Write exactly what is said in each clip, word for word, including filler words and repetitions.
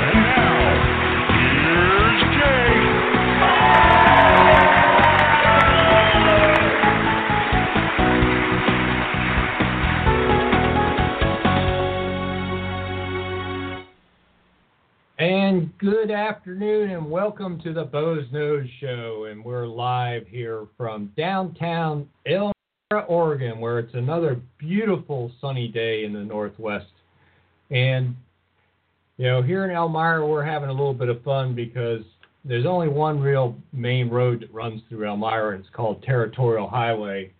And now, here's Jay. And good afternoon and welcome to the Boz Knowles Show. And we're live here from downtown Elmira, Oregon, where it's another beautiful sunny day in the Northwest. And, you know, here in Elmira, we're having a little bit of fun because there's only one real main road that runs through Elmira, and it's called Territorial Highway.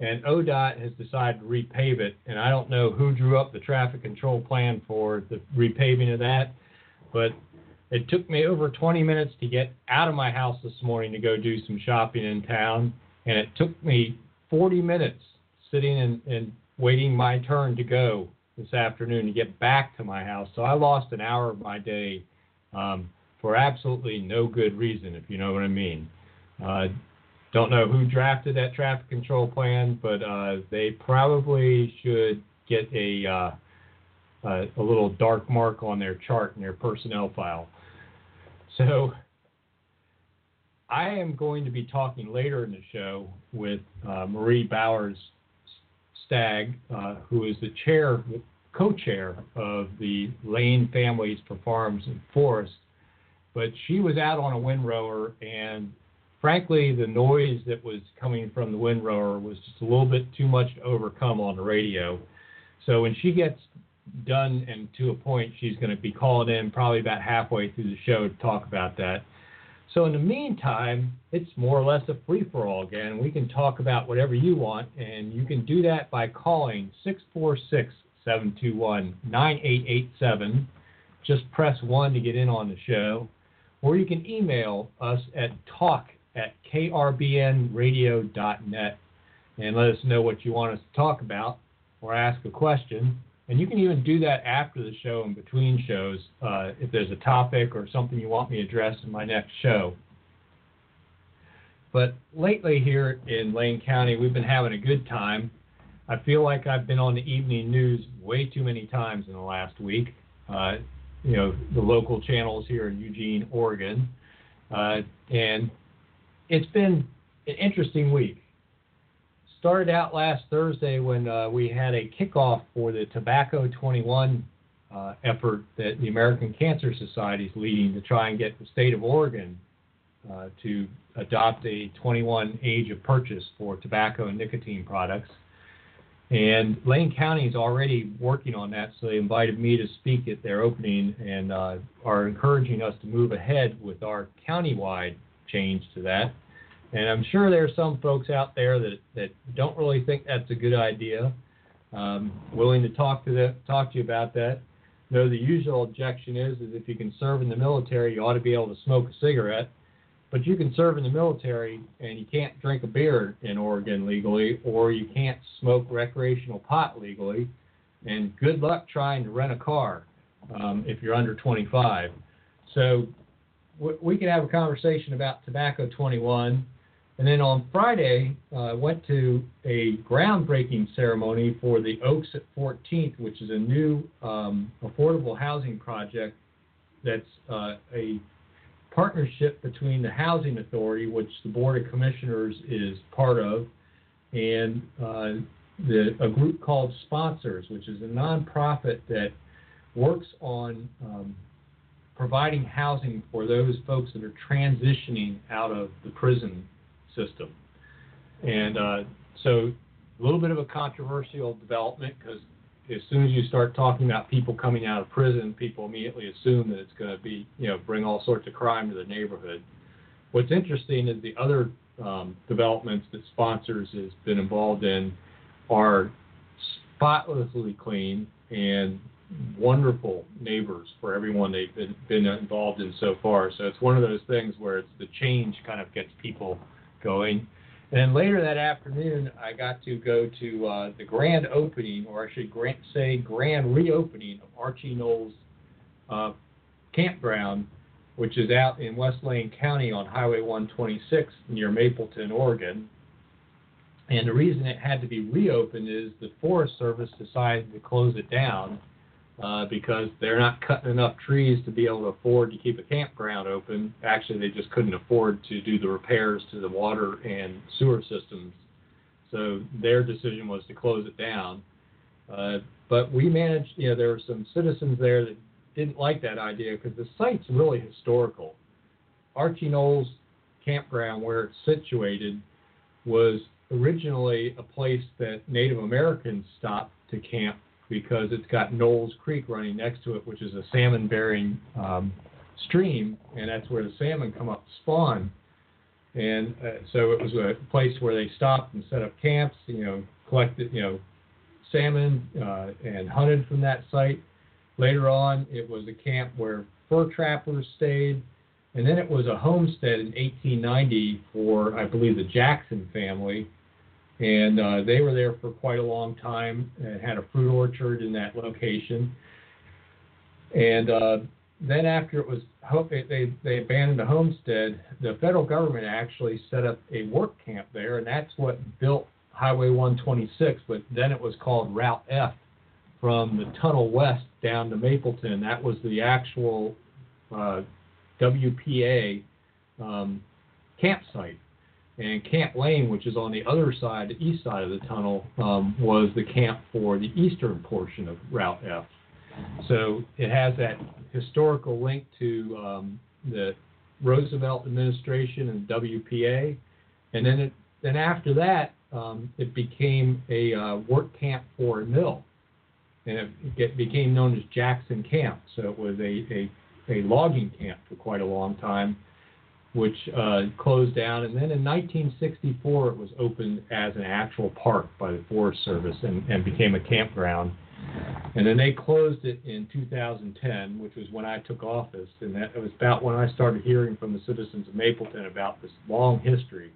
And O D O T has decided to repave it. And I don't know who drew up the traffic control plan for the repaving of that, but it took me over twenty minutes to get out of my house this morning to go do some shopping in town. And it took me forty minutes sitting and, and waiting my turn to go this afternoon to get back to my house. So I lost an hour of my day um, for absolutely no good reason, if you know what I mean. Uh, don't know who drafted that traffic control plan, but uh, they probably should get a, uh, a a little dark mark on their chart in their personnel file. So I am going to be talking later in the show with uh, Marie Bowers-Stagg, uh, who is the chair, co-chair of the Lane Families for Farms and Forests. But she was out on a windrower, and frankly, the noise that was coming from the windrower was just a little bit too much to overcome on the radio. So when she gets done and to a point, she's going to be calling in probably about halfway through the show to talk about that. So in the meantime, it's more or less a free-for-all again. We can talk about whatever you want, and you can do that by calling six four six, seven two one, nine eight eight seven. Just press one to get in on the show. Or you can email us at talk at k r b n radio dot net and let us know what you want us to talk about or ask a question. And you can even do that after the show and between shows uh, if there's a topic or something you want me to address in my next show. But lately here in Lane County, we've been having a good time. I feel like I've been on the evening news way too many times in the last week. Uh, you know, the local channels here in Eugene, Oregon. Uh, and it's been an interesting week. Started out last Thursday when uh, we had a kickoff for the Tobacco twenty-one uh, effort that the American Cancer Society is leading to try and get the state of Oregon uh, to adopt a twenty-one age of purchase for tobacco and nicotine products. And Lane County is already working on that, so they invited me to speak at their opening and uh, are encouraging us to move ahead with our countywide change to that. And I'm sure there's some folks out there that, that don't really think that's a good idea. Um, willing to talk to the, talk to you about that. You know, the usual objection is, is if you can serve in the military, you ought to be able to smoke a cigarette. But you can serve in the military and you can't drink a beer in Oregon legally, or you can't smoke recreational pot legally. And good luck trying to rent a car um, if you're under twenty-five. So we can have a conversation about Tobacco twenty-one. And then on Friday, I uh, went to a groundbreaking ceremony for the Oaks at fourteenth, which is a new um, affordable housing project that's uh, a partnership between the Housing Authority, which the Board of Commissioners is part of, and uh, the, a group called Sponsors, which is a nonprofit that works on um, providing housing for those folks that are transitioning out of the prison system. And uh, so a little bit of a controversial development, because as soon as you start talking about people coming out of prison, people immediately assume that it's going to be, you know, bring all sorts of crime to the neighborhood. What's interesting is the other um, developments that Sponsors has been involved in are spotlessly clean and wonderful neighbors for everyone they've been, been involved in so far. So it's one of those things where it's the change kind of gets people going. And later that afternoon, I got to go to uh, the grand opening, or I should grant, say grand reopening of Archie Knowles uh, Campground, which is out in West Lane County on Highway one twenty-six near Mapleton, Oregon. And the reason it had to be reopened is the Forest Service decided to close it down uh, because they're not cutting enough trees to be able to afford to keep a campground open. Actually, they just couldn't afford to do the repairs to the water and sewer systems. So their decision was to close it down. Uh, but we managed, you know, there were some citizens there that didn't like that idea because the site's really historical. Archie Knowles Campground, where it's situated, was originally a place that Native Americans stopped to camp because it's got Knolls Creek running next to it, which is a salmon-bearing um, stream, and that's where the salmon come up to spawn. And uh, so it was a place where they stopped and set up camps, you know, collected, you know, salmon uh, and hunted from that site. Later on, it was a camp where fur trappers stayed. And then it was a homestead in eighteen ninety for, I believe, the Jackson family. And uh, they were there for quite a long time and had a fruit orchard in that location. And uh, then after it was, they, they abandoned the homestead, the federal government actually set up a work camp there, and that's what built Highway one twenty-six, but then it was called Route F from the tunnel west down to Mapleton. That was the actual uh, W P A um, campsite. And Camp Lane, which is on the other side, the east side of the tunnel, um, was the camp for the eastern portion of Route F. So it has that historical link to um, the Roosevelt administration and W P A. And then, it, then after that, Um, it became a uh, work camp for a mill, and it, it became known as Jackson Camp. So it was a, a, a logging camp for quite a long time, which uh, closed down. And then in nineteen sixty-four, it was opened as an actual park by the Forest Service and, and became a campground. And then they closed it in two thousand ten, which was when I took office, and that it was about when I started hearing from the citizens of Mapleton about this long history.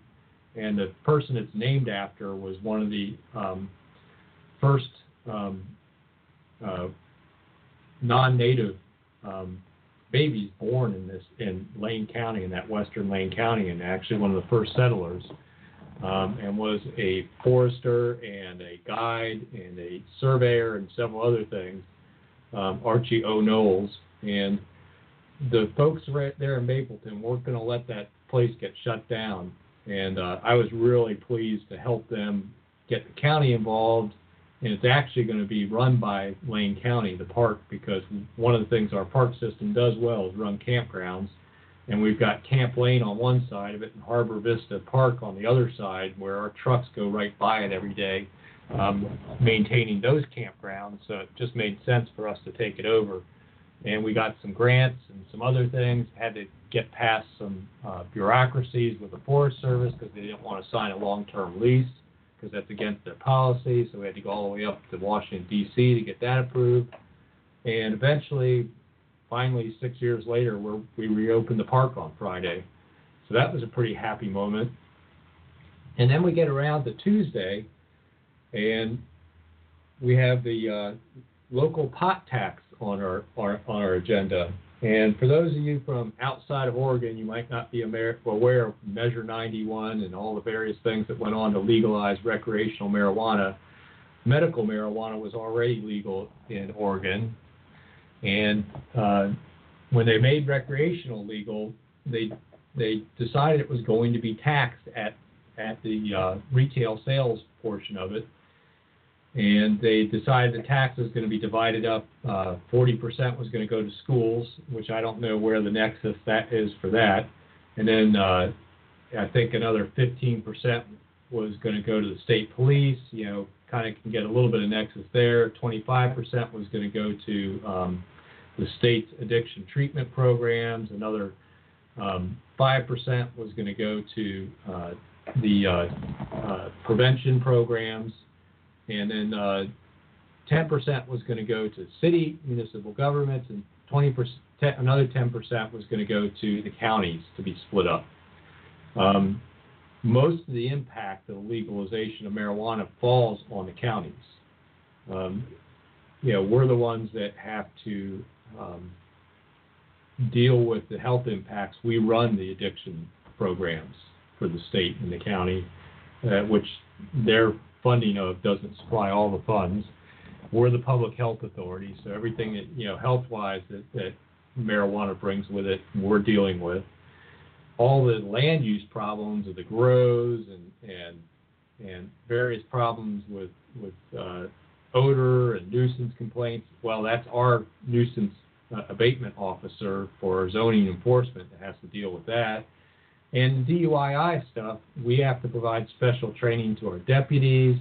And the person it's named after was one of the um, first um, uh, non-native um, babies born in this in Lane County, in that western Lane County, and actually one of the first settlers, um, and was a forester and a guide and a surveyor and several other things, um, Archie O. Knowles. And the folks right there in Mapleton weren't going to let that place get shut down. And uh, I was really pleased to help them get the county involved. And it's actually going to be run by Lane County, the park, because one of the things our park system does well is run campgrounds. And we've got Camp Lane on one side of it and Harbor Vista Park on the other side, where our trucks go right by it every day, um, maintaining those campgrounds. So it just made sense for us to take it over. And we got some grants and some other things, had to get past some uh, bureaucracies with the Forest Service because they didn't want to sign a long-term lease because that's against their policy. So we had to go all the way up to Washington, D C to get that approved. And eventually, finally, six years later, we're, we reopened the park on Friday. So that was a pretty happy moment. And then we get around to Tuesday, and we have the uh, local pot tax on our, our on our agenda. And for those of you from outside of Oregon, you might not be aware of Measure ninety-one and all the various things that went on to legalize recreational marijuana. Medical marijuana was already legal in Oregon. And uh, when they made recreational legal, they they decided it was going to be taxed at, at the uh, retail sales portion of it. And they decided the tax was going to be divided up. Uh, forty percent was going to go to schools, which I don't know where the nexus that is for that. And then uh, I think another fifteen percent was going to go to the state police. You know, kind of can get a little bit of nexus there. twenty-five percent was going to go to um, the state's addiction treatment programs. Another um, five percent was going to go to uh, the uh, uh, prevention programs. And then uh, ten percent was going to go to city municipal governments, and twenty percent, another ten percent was going to go to the counties to be split up. Um, most of the impact of the legalization of marijuana falls on the counties. Um, you know, we're the ones that have to um, deal with the health impacts, we run the addiction programs for the state and the county, uh, which their funding of doesn't supply all the funds. We're the public health authority, so everything that, you know, health-wise that, that marijuana brings with it, we're dealing with. All the land use problems of the grows and and and various problems with with uh, odor and nuisance complaints. Well, that's our nuisance uh, abatement officer for zoning enforcement that has to deal with that. And the D U I I stuff, we have to provide special training to our deputies.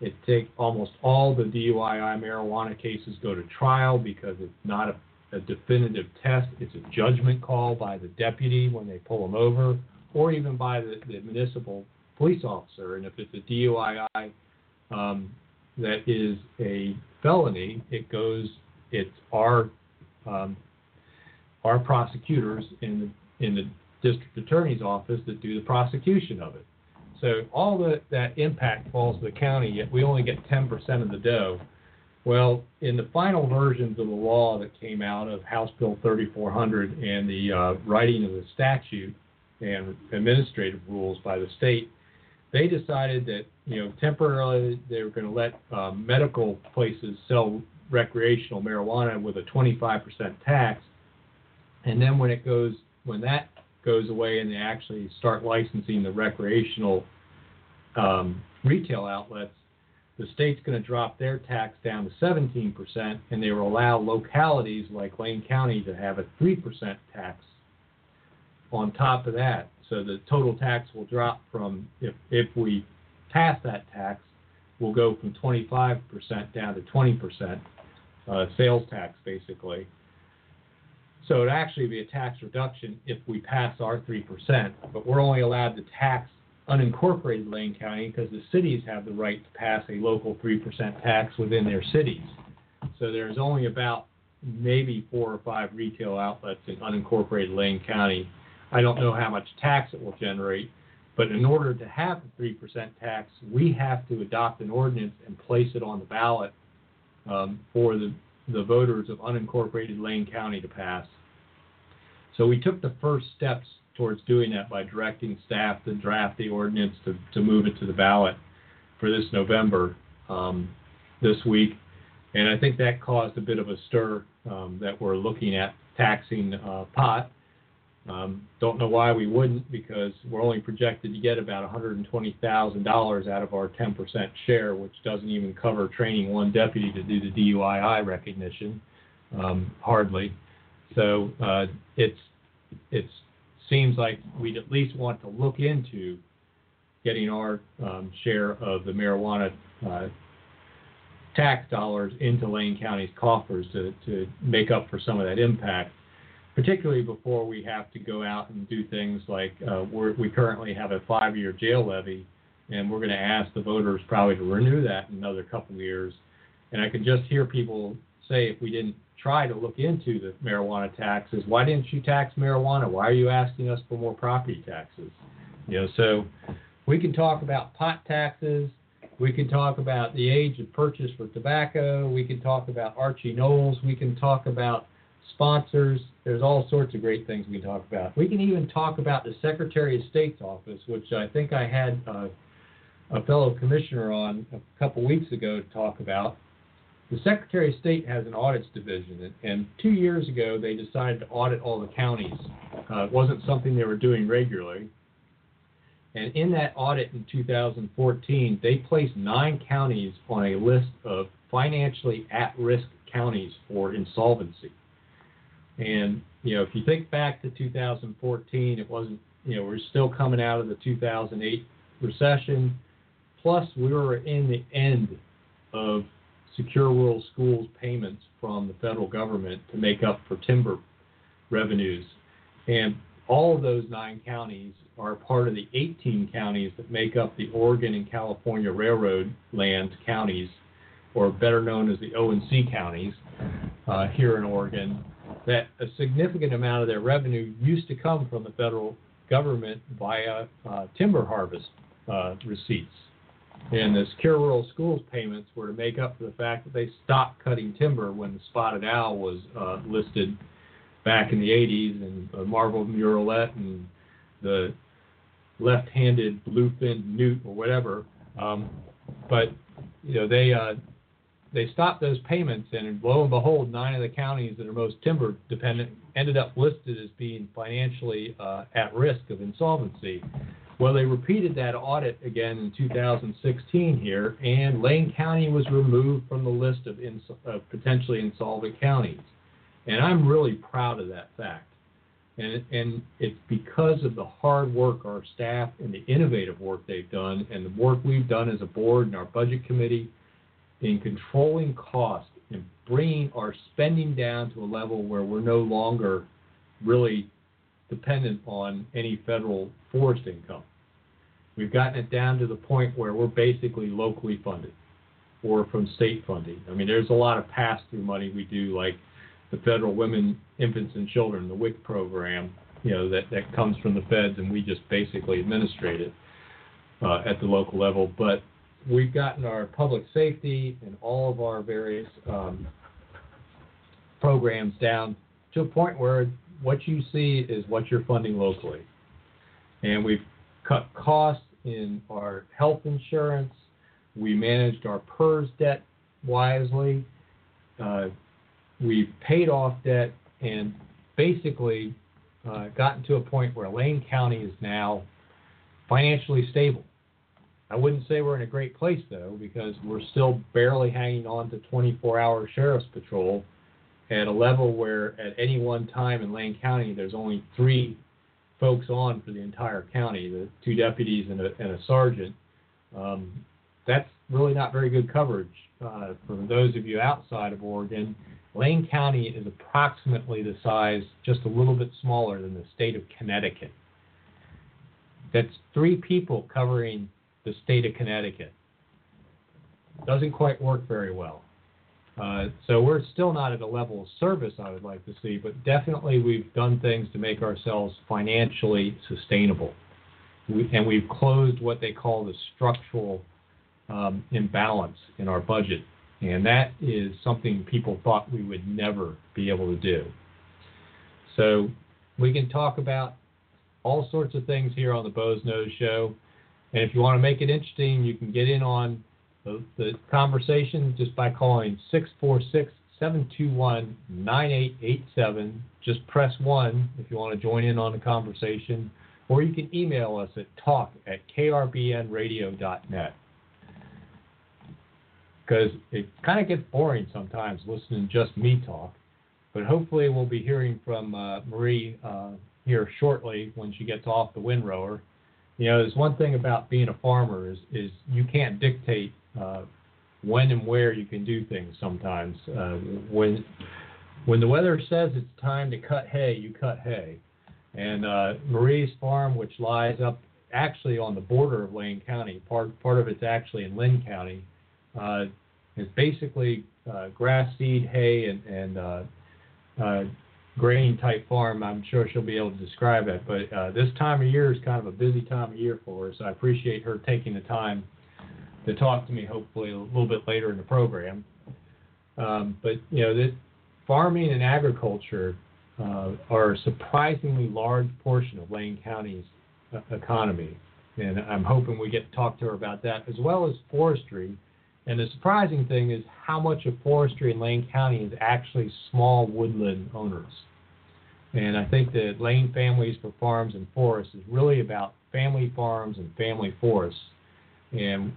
It takes almost all the D U I I marijuana cases go to trial because it's not a, a definitive test. It's a judgment call by the deputy when they pull them over, or even by the, the municipal police officer. And if it's a D U I I um, that is a felony, it goes, it's our um, our prosecutors in the, in the district attorney's office that do the prosecution of it. So all the, that impact falls to the county, yet we only get ten percent of the dough. Well, in the final versions of the law that came out of House Bill thirty-four hundred and the uh, writing of the statute and administrative rules by the state, they decided that, you know, temporarily they were going to let uh, medical places sell recreational marijuana with a twenty-five percent tax. And then when it goes, when that goes away and they actually start licensing the recreational um, retail outlets, the state's going to drop their tax down to seventeen percent, and they will allow localities like Lane County to have a three percent tax on top of that. So the total tax will drop from, if, if we pass that tax, we'll go from twenty-five percent down to twenty percent uh, sales tax, basically. So it'd actually be a tax reduction if we pass our three percent, but we're only allowed to tax unincorporated Lane County because the cities have the right to pass a local three percent tax within their cities. So there's only about maybe four or five retail outlets in unincorporated Lane County. I don't know how much tax it will generate, but in order to have the three percent tax, we have to adopt an ordinance and place it on the ballot um, for the, the voters of unincorporated Lane County to pass. So we took the first steps towards doing that by directing staff to draft the ordinance to, to move it to the ballot for this November, um, this week. And I think that caused a bit of a stir um, that we're looking at taxing uh, pot. Um, don't know why we wouldn't, because we're only projected to get about one hundred twenty thousand dollars out of our ten percent share, which doesn't even cover training one deputy to do the D U I I recognition, um, hardly. So uh, it's it seems like we'd at least want to look into getting our um, share of the marijuana uh, tax dollars into Lane County's coffers to, to make up for some of that impact, particularly before we have to go out and do things like uh, we're, we currently have a five-year jail levy, and we're going to ask the voters probably to renew that in another couple of years. And I can just hear people say, if we didn't try to look into the marijuana taxes, why didn't you tax marijuana? Why are you asking us for more property taxes? You know, so we can talk about pot taxes. We can talk about the age of purchase for tobacco. We can talk about Archie Knowles. We can talk about sponsors. There's all sorts of great things we can talk about. We can even talk about the Secretary of State's office, which I think I had uh, a fellow commissioner on a couple weeks ago to talk about. The Secretary of State has an audits division, and, and two years ago they decided to audit all the counties. Uh, it wasn't something they were doing regularly. And in that audit in two thousand fourteen, they placed nine counties on a list of financially at-risk counties for insolvency. And, you know, if you think back to two thousand fourteen, it wasn't, you know, we're still coming out of the two thousand eight recession. Plus, we were in the end of Secure Rural Schools payments from the federal government to make up for timber revenues. And all of those nine counties are part of the eighteen counties that make up the Oregon and California Railroad land counties, or better known as the O and C counties uh, here in Oregon, that a significant amount of their revenue used to come from the federal government via uh, timber harvest uh, receipts. And the Secure Rural Schools payments were to make up for the fact that they stopped cutting timber when the Spotted Owl was uh, listed back in the eighties, and a marble muralette and the left-handed bluefin newt or whatever. Um, but, you know, they uh, they stopped those payments, and lo and behold, nine of the counties that are most timber dependent ended up listed as being financially uh, at risk of insolvency. Well, they repeated that audit again in two thousand sixteen here, and Lane County was removed from the list of, ins- of potentially insolvent counties. And I'm really proud of that fact. And, and it's because of the hard work our staff and the innovative work they've done and the work we've done as a board and our budget committee in controlling costs and bringing our spending down to a level where we're no longer really dependent on any federal forest income. We've gotten it down to the point where we're basically locally funded or from state funding. I mean, there's a lot of pass-through money we do, like the Federal Women, Infants, and Children, the W I C program, you know, that, that comes from the feds, and we just basically administrate it uh, at the local level. But we've gotten our public safety and all of our various um, programs down to a point where what you see is what you're funding locally. And we've cut costs in our health insurance. We managed our P E R S debt wisely. Uh, We've paid off debt and basically uh, gotten to a point where Lane County is now financially stable. I wouldn't say we're in a great place, though, because we're still barely hanging on to twenty-four hour sheriff's patrol at a level where at any one time in Lane County, there's only three folks on for the entire county, the two deputies and a, and a sergeant. Um, that's really not very good coverage uh, for those of you outside of Oregon. Lane County is approximately the size, just a little bit smaller than the state of Connecticut. That's three people covering the state of Connecticut. Doesn't quite work very well. Uh, so we're still not at a level of service I would like to see, but definitely we've done things to make ourselves financially sustainable. We, and we've closed what they call the structural um, imbalance in our budget. And that is something people thought we would never be able to do. So we can talk about all sorts of things here on the Bo's Nose Show. And if you want to make it interesting, you can get in on the, the conversation just by calling six four six, seven two one, nine eight eight seven. Just press one if you want to join in on the conversation. Or you can email us at talk at k r b n radio dot net. Because it kind of gets boring sometimes listening to just me talk. But hopefully we'll be hearing from uh, Marie uh, here shortly when she gets off the windrower. You know, there's one thing about being a farmer is, is you can't dictate uh, when and where you can do things sometimes. Uh, when when the weather says it's time to cut hay, you cut hay. And uh, Marie's farm, which lies up actually on the border of Lane County, part, part of it's actually in Lynn County, Uh, it's basically uh, grass, seed, hay, and, and uh, uh, grain-type farm. I'm sure she'll be able to describe it. But uh, this time of year is kind of a busy time of year for her, so I appreciate her taking the time to talk to me, hopefully, a little bit later in the program. Um, but, you know, this farming and agriculture uh, are a surprisingly large portion of Lane County's economy, and I'm hoping we get to talk to her about that, as well as forestry. And the surprising thing is how much of forestry in Lane County is actually small woodland owners. And I think that Lane Families for Farms and Forests is really about family farms and family forests and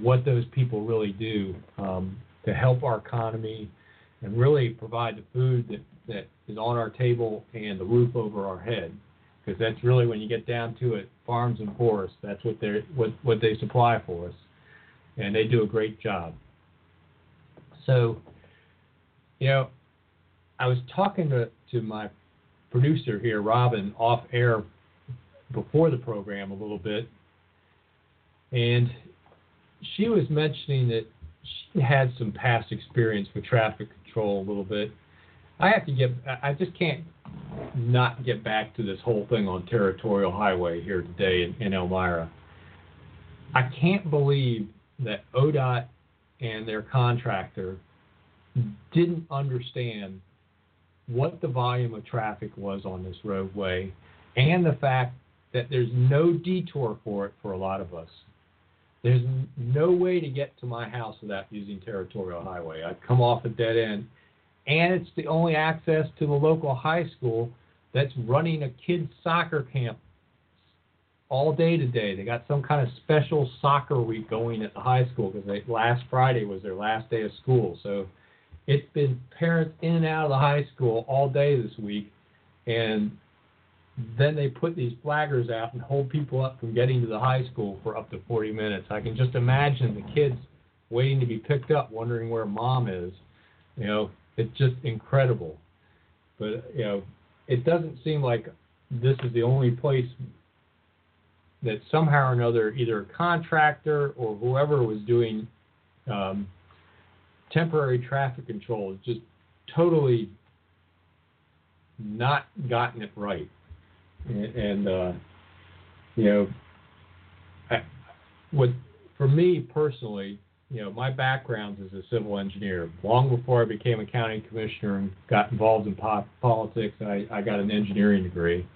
what those people really do um, to help our economy and really provide the food that, that is on our table and the roof over our head. Because that's really, when you get down to it, farms and forests, that's what they're, what, what they supply for us. And they do a great job. So, you know, I was talking to, to my producer here, Robin, off air before the program a little bit. And she was mentioning that she had some past experience with traffic control a little bit. I have to get, I just can't not get back to this whole thing on Territorial Highway here today in, in Elmira. I can't believe that O D O T and their contractor didn't understand what the volume of traffic was on this roadway and the fact that there's no detour for it for a lot of us. There's no way to get to my house without using Territorial Highway. I come off a dead end, and it's the only access to the local high school that's running a kids' soccer camp all day today. They got some kind of special soccer week going at the high school because last Friday was their last day of school. So it's been parents in and out of the high school all day this week, and then they put these flaggers out and hold people up from getting to the high school for up to forty minutes. I can just imagine the kids waiting to be picked up, wondering where mom is. You know, it's just incredible. But, you know, it doesn't seem like this is the only place that somehow or another, either a contractor or whoever was doing um, temporary traffic control has just totally not gotten it right. And, uh, you know, I, what, for me personally, you know, my background is a civil engineer. Long before I became a county commissioner and got involved in po- politics, I, I got an engineering degree.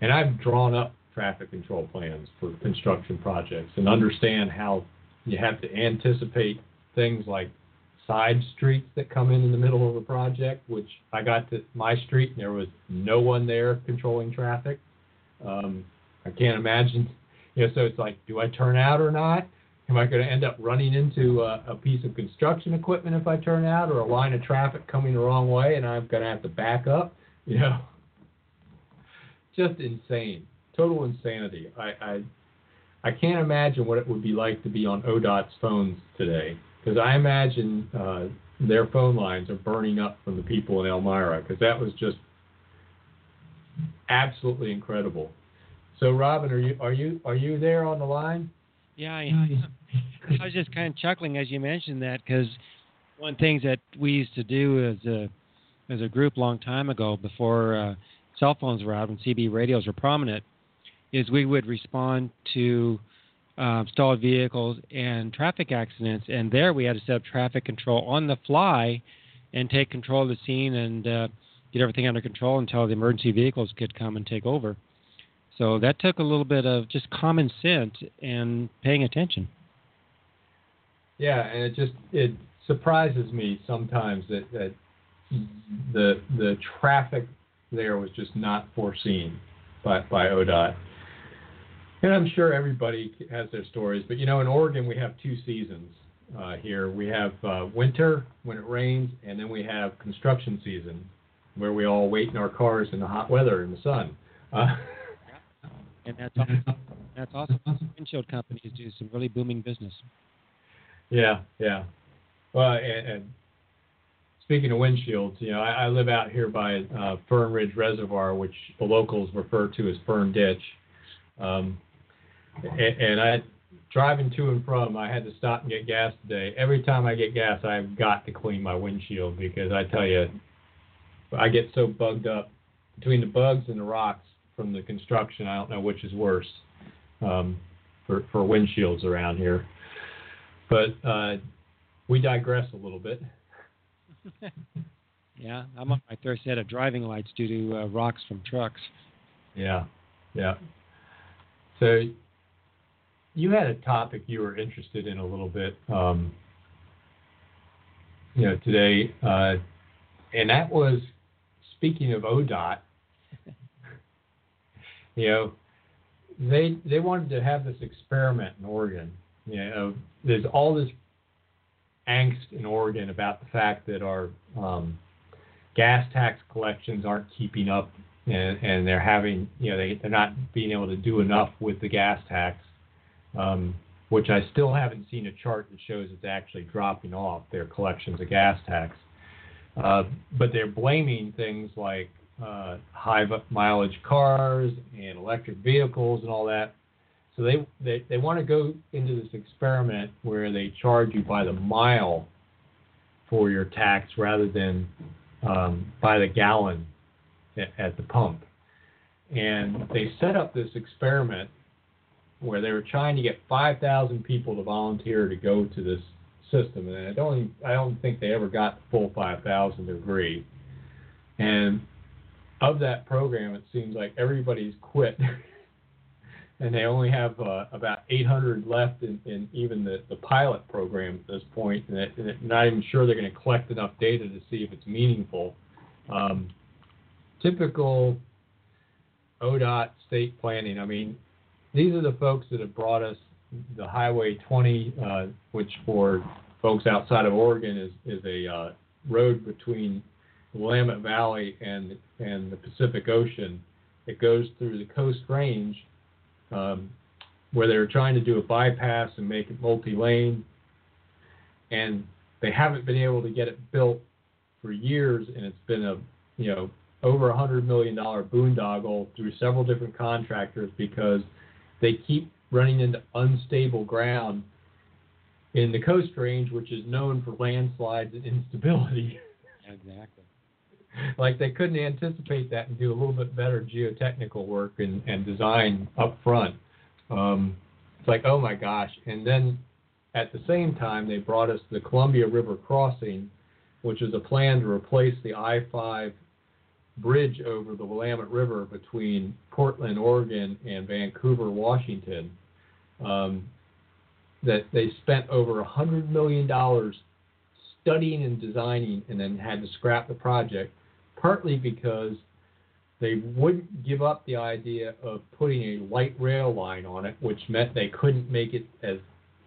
And I've drawn up traffic control plans for construction projects and understand how you have to anticipate things like side streets that come in in the middle of a project, which I got to my street and there was no one there controlling traffic. Um, I can't imagine, you know, so it's like, do I turn out or not? Am I going to end up running into a, a piece of construction equipment if I turn out, or a line of traffic coming the wrong way and I'm going to have to back up? You know, just insane, total insanity. I, I, I can't imagine what it would be like to be on O DOT's phones today. Because I imagine uh, their phone lines are burning up from the people in Elmira, because that was just absolutely incredible. So, Robin, are you are you are you there on the line? Yeah, I am. I was just kind of chuckling as you mentioned that, because one of the things that we used to do as a as a group a long time ago, before uh, cell phones were out and C B radios were prominent, is we would respond to Um, stalled vehicles and traffic accidents, and there we had to set up traffic control on the fly and take control of the scene and uh, get everything under control until the emergency vehicles could come and take over. So that took a little bit of just common sense and paying attention. Yeah, and it just it surprises me sometimes that, that the the traffic there was just not foreseen by, by O DOT. And I'm sure everybody has their stories, but you know, in Oregon we have two seasons uh, here. We have uh, winter when it rains, and then we have construction season where we all wait in our cars in the hot weather in the sun. Uh, and that's awesome. That's awesome. Windshield companies do some really booming business. Yeah, yeah. Well, and, and speaking of windshields, you know, I, I live out here by uh, Fern Ridge Reservoir, which the locals refer to as Fern Ditch. Um, And, and I, driving to and from, I had to stop and get gas today. Every time I get gas, I've got to clean my windshield, because I tell you, I get so bugged up between the bugs and the rocks from the construction. I don't know which is worse um, for, for windshields around here. But uh, we digress a little bit. Yeah, I'm on my third set of driving lights due to uh, rocks from trucks. Yeah, yeah. So you had a topic you were interested in a little bit, um, you know, today, uh, and that was, speaking of O DOT, you know, they they wanted to have this experiment in Oregon. You know, there's all this angst in Oregon about the fact that our um, gas tax collections aren't keeping up. And, and they're having, you know, they, they're not being able to do enough with the gas tax, um, which I still haven't seen a chart that shows it's actually dropping off their collections of gas tax. Uh, but they're blaming things like uh, high mileage cars and electric vehicles and all that. So they, they, they want to go into this experiment where they charge you by the mile for your tax rather than um, by the gallon at the pump. And they set up this experiment where they were trying to get five thousand people to volunteer to go to this system, and I don't I don't think they ever got the full five thousand to agree. And of that program, it seems like everybody's quit. And they only have uh, about eight hundred left in, in even the, the pilot program at this point. And, it, and it, not even sure they're going to collect enough data to see if it's meaningful. Um, typical O D O T state planning. I mean, these are the folks that have brought us the Highway twenty, uh, which for folks outside of Oregon is, is a uh, road between the Willamette Valley and, and the Pacific Ocean. It goes through the Coast Range, Um, where they're trying to do a bypass and make it multi-lane, and they haven't been able to get it built for years, and it's been a, you know, over a hundred million dollar boondoggle through several different contractors because they keep running into unstable ground in the Coast Range, which is known for landslides and instability. Exactly. Like they couldn't anticipate that and do a little bit better geotechnical work and, and design up front. Um, it's like, oh my gosh. And then at the same time, they brought us the Columbia River Crossing, which is a plan to replace the I five bridge over the Willamette River between Portland, Oregon, and Vancouver, Washington, um, that they spent over one hundred million dollars studying and designing and then had to scrap the project, partly because they wouldn't give up the idea of putting a light rail line on it, which meant they couldn't make it as,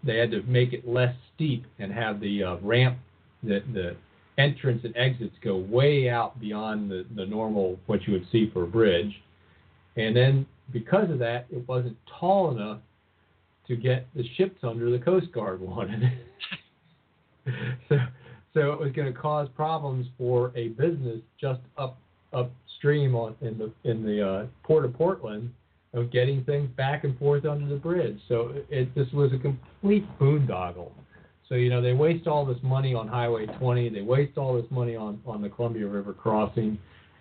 they had to make it less steep and have the uh, ramp, the, the entrance and exits go way out beyond the, the normal, what you would see for a bridge. And then because of that, it wasn't tall enough to get the ships under the Coast Guard wanted. so so it was going to cause problems for a business just up upstream on in the in the uh, Port of Portland of getting things back and forth under the bridge. So it, it this was a complete boondoggle. So you know they waste all this money on Highway twenty, they waste all this money on, on the Columbia River Crossing,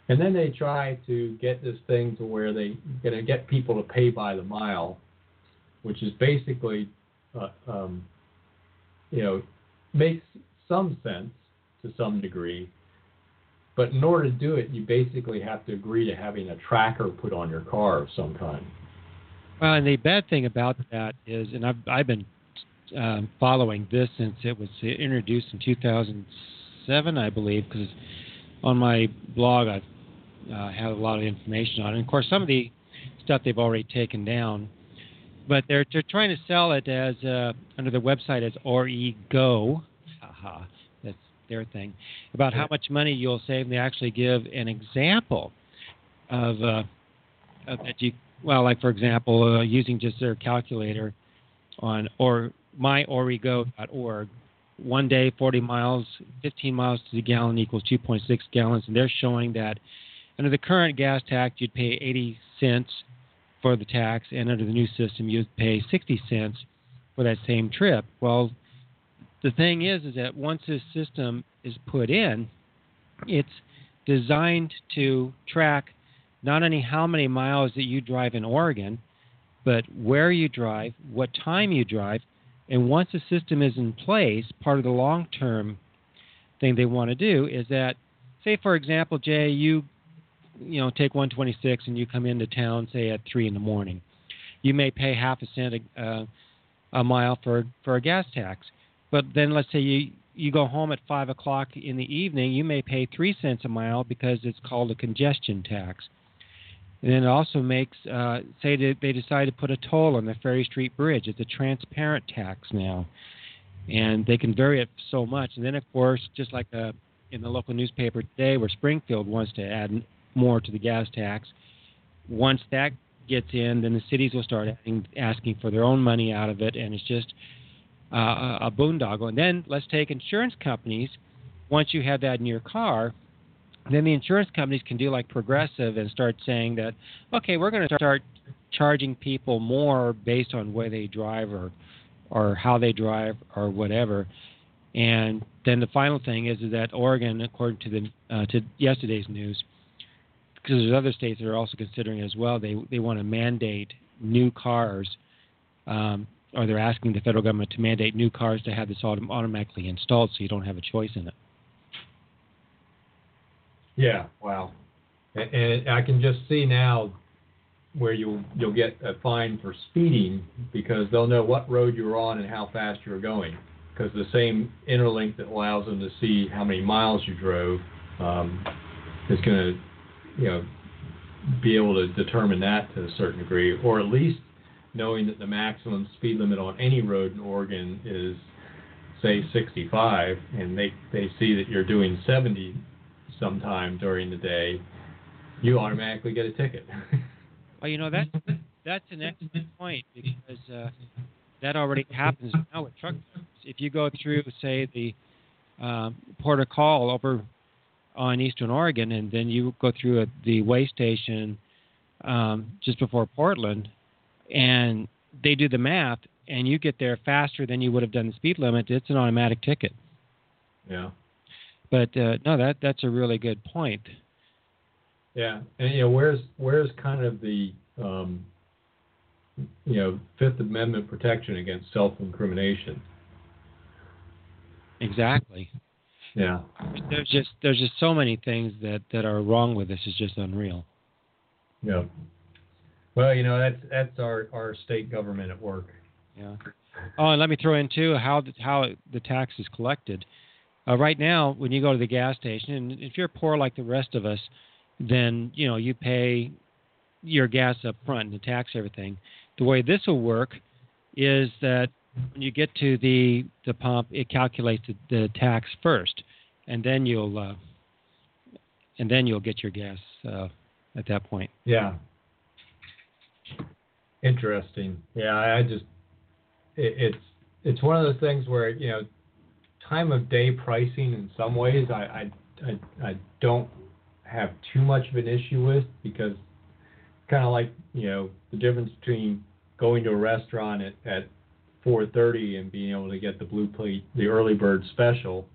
and then they try to get this thing to where they're going to get people to pay by the mile, which is basically uh, um, you know makes some sense to some degree, but in order to do it, you basically have to agree to having a tracker put on your car of some kind. Well, and the bad thing about that is, and I've, I've been um, following this since it was introduced in two thousand seven, I believe, because on my blog I've uh, had a lot of information on it. And, of course, some of the stuff they've already taken down. But they're they're trying to sell it as uh, under their website as R E Go, haha, that's their thing, about how much money you'll save. And they actually give an example of, uh, of that you well, like for example, uh, using just their calculator on or my R E Go dot org, one day forty miles, fifteen miles to the gallon equals two point six gallons, and they're showing that under the current gas tax you'd pay eighty cents. For the tax, and under the new system, you'd pay sixty cents for that same trip. Well, the thing is, is that once this system is put in, it's designed to track not only how many miles that you drive in Oregon, but where you drive, what time you drive, and once the system is in place, part of the long-term thing they want to do is that, say, for example, Jay, you you know, take one twenty-six and you come into town, say, at three in the morning. You may pay half a cent a, uh, a mile for, for a gas tax. But then let's say you, you go home at five o'clock in the evening, you may pay three cents a mile because it's called a congestion tax. And then it also makes, uh, say they decide to put a toll on the Ferry Street Bridge. It's a transparent tax now. And they can vary it so much. And then, of course, just like uh, in the local newspaper today where Springfield wants to add an more to the gas tax. Once that gets in, then the cities will start adding, asking for their own money out of it, and it's just uh, a boondoggle. And then let's take insurance companies. Once you have that in your car, then the insurance companies can do like Progressive and start saying that, okay, we're going to start charging people more based on where they drive or or how they drive or whatever. And then the final thing is, is that Oregon, according to the uh, to yesterday's news, because there's other states that are also considering it as well. They they want to mandate new cars, um, or they're asking the federal government to mandate new cars to have this autom- automatically installed so you don't have a choice in it. Yeah, wow. And, and I can just see now where you'll, you'll get a fine for speeding because they'll know what road you're on and how fast you're going. Because the same interlink that allows them to see how many miles you drove um, is going to, you know, be able to determine that to a certain degree, or at least knowing that the maximum speed limit on any road in Oregon is, say, sixty-five, and they, they see that you're doing seventy sometime during the day, you automatically get a ticket. Well, you know, that, that's an excellent point because uh, that already happens now with truck drivers. If you go through, say, the um, Port of Call over on Eastern Oregon, and then you go through a, the way station um, just before Portland, and they do the math, and you get there faster than you would have done the speed limit, it's an automatic ticket. Yeah. But, uh, no, that that's a really good point. Yeah. And, you know, where's where's kind of the, um, you know, Fifth Amendment protection against self-incrimination? Exactly. Yeah. There's just there's just so many things that, that are wrong with this. It's just unreal. Yeah. Well, you know, that's that's our, our state government at work. Yeah. Oh, and let me throw in, too, how the, how the tax is collected. Uh, right now, when you go to the gas station, and if you're poor like the rest of us, then, you know, you pay your gas up front and the tax everything. The way this will work is that when you get to the, the pump, it calculates the, the tax first, and then you'll uh, and then you'll get your gas uh, at that point. Yeah. Interesting. Yeah, I just it, it's it's one of those things where, you know, time of day pricing in some ways I I, I, I don't have too much of an issue with, because kind of like, you know, the difference between going to a restaurant at, at four thirty and being able to get the blue plate, the early bird special,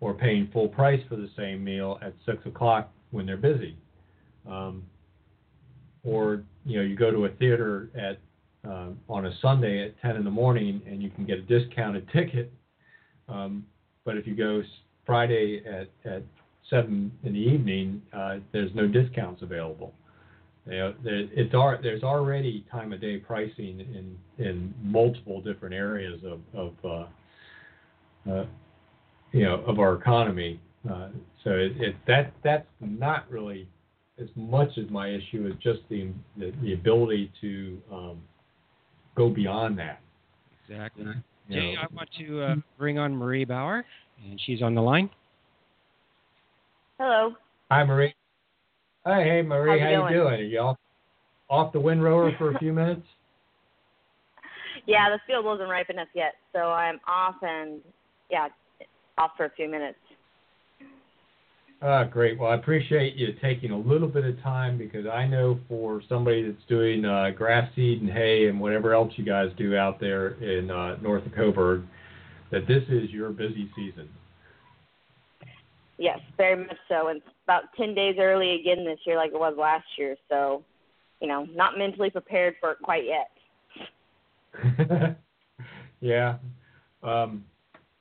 or paying full price for the same meal at six o'clock when they're busy, um, or you know, you go to a theater at uh, on a Sunday at ten in the morning and you can get a discounted ticket, um, but if you go Friday at, at seven in the evening, uh, there's no discounts available. You know, it's there's already time of day pricing in, in multiple different areas of, of uh, uh, you know, of our economy. Uh, so it, it, that that's not really as much as my issue is just the the, the ability to um, go beyond that. Exactly. You Jay, know. I want to uh, bring on Marie Bauer, and she's on the line. Hello. Hi, Marie. Hi, hey, Marie, how, how you doing? doing? Are you off, off the windrower for a few minutes? Yeah, the field wasn't ripe enough yet, so I'm off and, yeah, off for a few minutes. Ah, great. Well, I appreciate you taking a little bit of time, because I know for somebody that's doing uh, grass seed and hay and whatever else you guys do out there in uh, north of Coburg, that this is your busy season. Yes, very much so. It's about ten days early again this year like it was last year. So, you know, not mentally prepared for it quite yet. Yeah. Um,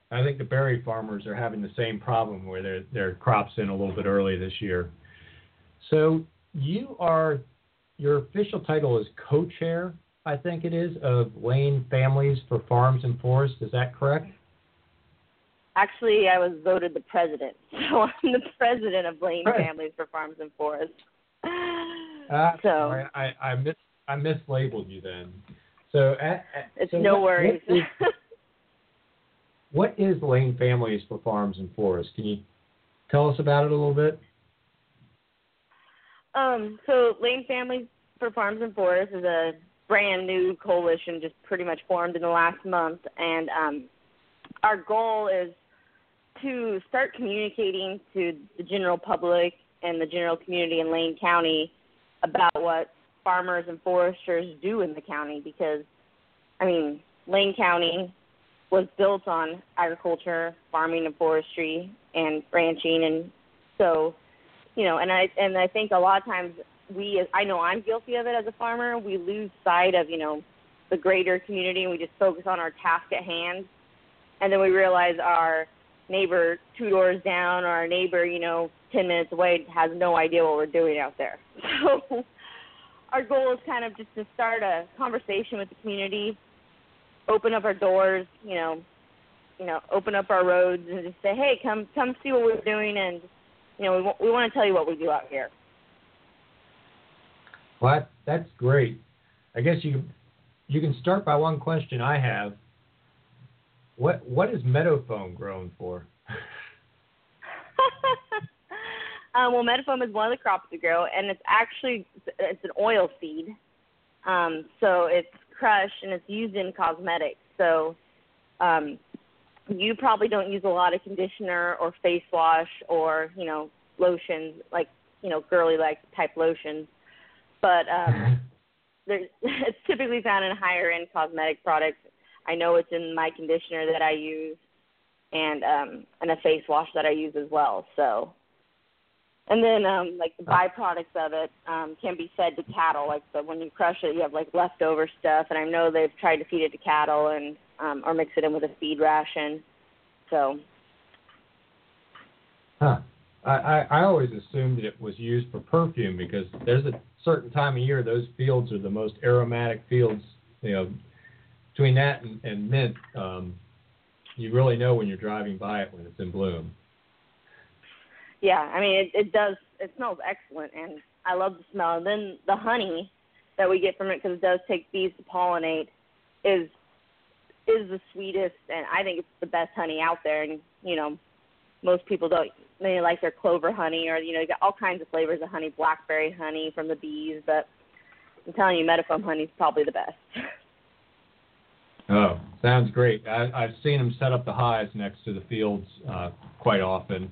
I think the berry farmers are having the same problem where their their crops in a little bit early this year. So you are, your official title is co-chair, I think it is, of Lane Families for Farms and Forests. Is that correct? Actually, I was voted the president, so I'm the president of Lane right. Families for Farms and Forests. Uh, so sorry. I I, mis- I mislabeled you then. So uh, it's so no what, worries. What is, what is Lane Families for Farms and Forests? Can you tell us about it a little bit? Um, so Lane Families for Farms and Forests is a brand new coalition, just pretty much formed in the last month, and um, our goal is to start communicating to the general public and the general community in Lane County about what farmers and foresters do in the county, because, I mean, Lane County was built on agriculture, farming and forestry, and ranching, and so, you know, and I and I think a lot of times we, I know I'm guilty of it as a farmer, we lose sight of, you know, the greater community, and we just focus on our task at hand. And then we realize our neighbor two doors down or our neighbor, you know, ten minutes away has no idea what we're doing out there. So our goal is kind of just to start a conversation with the community, open up our doors, you know, you know, open up our roads and just say, hey, come come see what we're doing, and, you know, we, we want to tell you what we do out here. Well, that, that's great. I guess you you can start by one question I have. What what is meadowfoam grown for? um, well, meadowfoam is one of the crops we grow, and it's actually it's an oil seed. Um, so it's crushed and it's used in cosmetics. So um, you probably don't use a lot of conditioner or face wash or, you know, lotions, like, you know, girly like type lotions. But um, it's typically found in higher-end cosmetic products. I know it's in my conditioner that I use, and um, and a face wash that I use as well. So, and then um, like the byproducts of it um, can be fed to cattle. Like the, when you crush it, you have like leftover stuff, and I know they've tried to feed it to cattle and um, or mix it in with a feed ration. So, huh? I, I, I always assumed that it was used for perfume because there's a certain time of year those fields are the most aromatic fields, you know, between that and, and mint, um, you really know when you're driving by it when it's in bloom. Yeah, I mean, it, it does, it smells excellent, and I love the smell. And then the honey that we get from it, because it does take bees to pollinate, is is the sweetest, and I think it's the best honey out there. And, you know, most people don't, they like their clover honey, or, you know, you got all kinds of flavors of honey, blackberry honey from the bees, but I'm telling you, meadowfoam honey is probably the best. Oh, sounds great. I, I've seen them set up the hives next to the fields uh, quite often.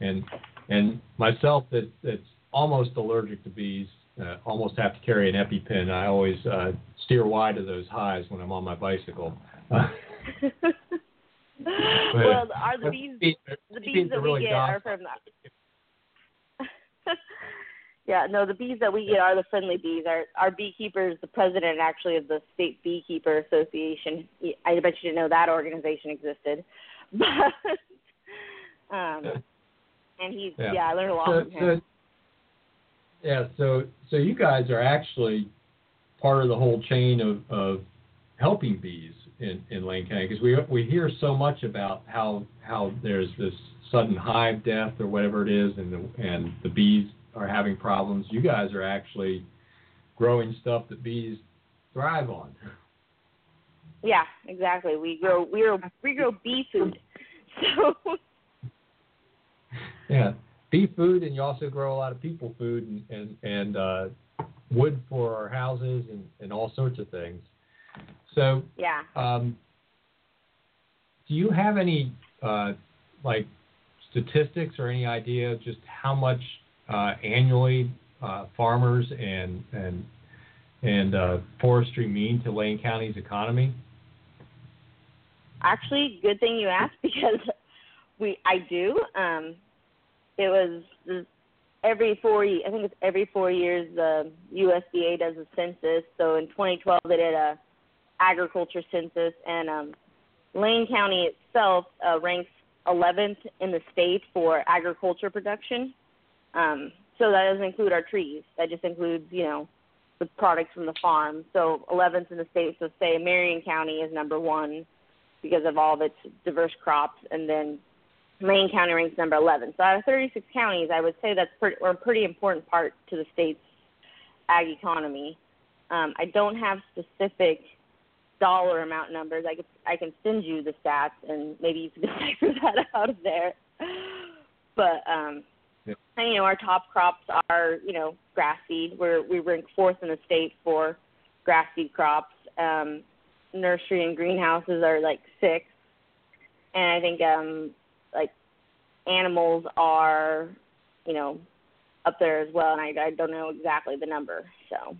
And and myself, that, that's almost allergic to bees, uh, almost have to carry an EpiPen. I always uh, steer wide of those hives when I'm on my bicycle. Uh, well, are the bees, bees the bees, bees that we really get docile. Are from the... Yeah, no, the bees that we get are the friendly bees. Our, our beekeepers, the president actually of the State Beekeeper Association, I bet you didn't know that organization existed. But, um, and he's, yeah. yeah, I learned a lot so, from him. So, yeah, so so you guys are actually part of the whole chain of, of helping bees in, in Lane County, because we we hear so much about how how there's this sudden hive death or whatever it is, and the, and the bees are having problems. You guys are actually growing stuff that bees thrive on. Yeah, exactly. We grow we grow we grow bee food. So yeah, bee food, and you also grow a lot of people food and and, and uh, wood for our houses and, and all sorts of things. So yeah, um, do you have any uh, like statistics or any idea just how much Uh, annually, uh, farmers and and and uh, forestry mean to Lane County's economy? Actually, good thing you asked, because we I do. Um, it was every four I think it's every four years the U S D A does a census. So in twenty twelve they did a agriculture census, and um, Lane County itself uh, ranks eleventh in the state for agriculture production. Um, so that doesn't include our trees. That just includes, you know, the products from the farm. So eleventh in the state. So say Marion County is number one because of all of its diverse crops, and then Lane County ranks number eleven. So out of thirty-six counties, I would say that's pretty, we're a pretty important part to the state's ag economy. Um, I don't have specific dollar amount numbers. I could, I can send you the stats, and maybe you can decipher that out of there. But um, Yep. And, you know, our top crops are, you know, grass seed. We're, we rank fourth in the state for grass seed crops. Um, nursery and greenhouses are, like, sixth. And I think, um, like, animals are, you know, up there as well. And I, I don't know exactly the number, so.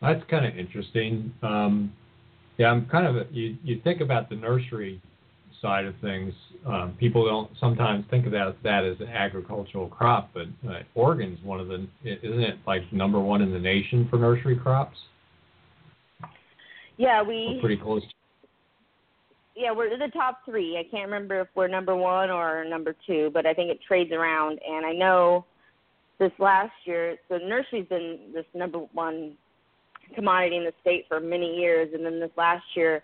That's kind of interesting. Um, yeah, I'm kind of – you you think about the nursery – side of things, um, people don't sometimes think about that as an agricultural crop, but uh, Oregon's one of the, isn't it like number one in the nation for nursery crops? Yeah, we We're pretty close. Yeah, we're the top three. I can't remember if we're number one or number two, but I think it trades around. And I know this last year, the nursery's been this number one commodity in the state for many years. And then this last year,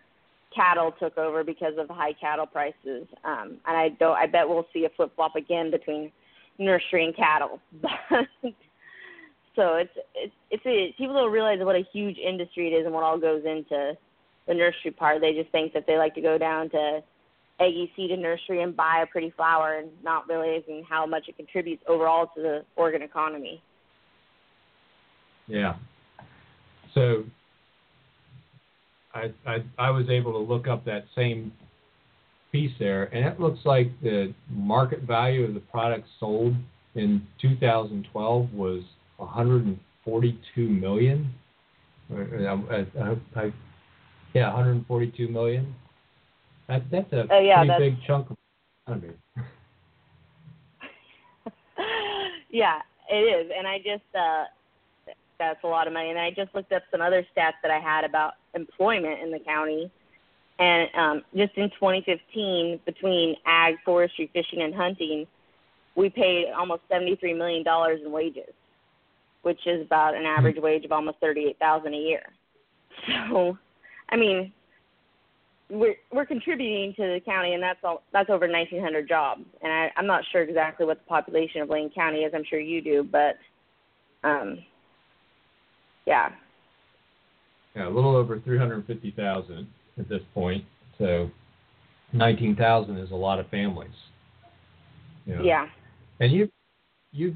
cattle took over because of high cattle prices. Um, and I don't, I bet we'll see a flip-flop again between nursery and cattle. So it's, it's, it's a, people don't realize what a huge industry it is and what all goes into the nursery part. They just think that they like to go down to Aggie Seed and Nursery and buy a pretty flower and not realizing how much it contributes overall to the Oregon economy. Yeah. So I, I, I was able to look up that same piece there, and it looks like the market value of the products sold in two thousand twelve was one hundred forty-two million dollars. I, I, I Yeah, one hundred forty-two million dollars. That, that's a oh, yeah, pretty that's... big chunk of money. Yeah, it is. And I just, uh, that's a lot of money. And I just looked up some other stats that I had about employment in the county. And um, just in twenty fifteen, between ag, forestry, fishing, and hunting, we paid almost seventy-three million dollars in wages, which is about an average mm-hmm. wage of almost thirty-eight thousand dollars a year. So... I mean, we're, we're contributing to the county, and that's all. That's over nineteen hundred jobs. And I, I'm not sure exactly what the population of Lane County is. I'm sure you do, but, um, yeah. Yeah, a little over three hundred fifty thousand at this point. So nineteen thousand is a lot of families. You know. Yeah. And you, you,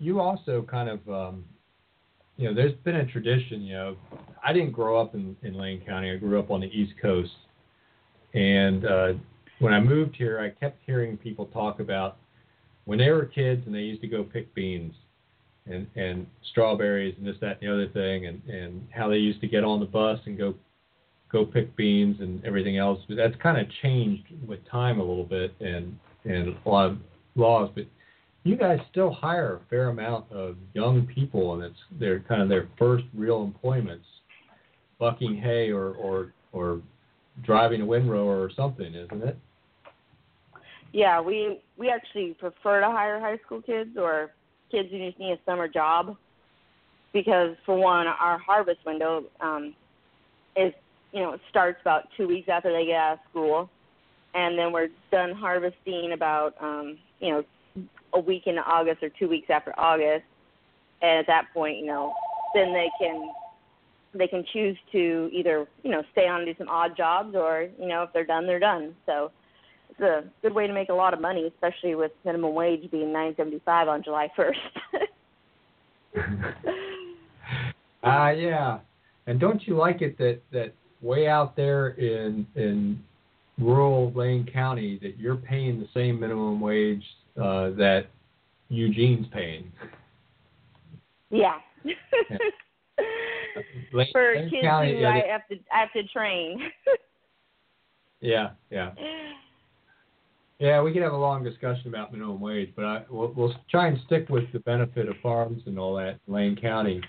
you also kind of. Um, You know, there's been a tradition, you know, I didn't grow up in, in Lane County. I grew up on the East Coast. And uh, when I moved here, I kept hearing people talk about when they were kids and they used to go pick beans and, and strawberries and this, that, and the other thing, and, and how they used to get on the bus and go go pick beans and everything else. But that's kind of changed with time a little bit and, and a lot of laws. But you guys still hire a fair amount of young people, and it's they're kind of their first real employments, bucking hay or, or or driving a windrower or something, isn't it? Yeah, we we actually prefer to hire high school kids or kids who just need a summer job, because for one, our harvest window um, is you know it starts about two weeks after they get out of school, and then we're done harvesting about um, you know. a week in August or two weeks after August, and at that point, you know, then they can they can choose to either you know stay on and do some odd jobs, or you know if they're done, they're done. So it's a good way to make a lot of money, especially with minimum wage being nine seventy-five on July first. Ah, uh, yeah. And don't you like it that that way out there in in rural Lane County that you're paying the same minimum wage Uh, that Eugene's paying? Yeah. Lane, For Lane kids County, who yeah, I have to I have to train. yeah, yeah, yeah. We could have a long discussion about minimum wage, but I, we'll, we'll try and stick with the benefit of farms and all that in Lane County.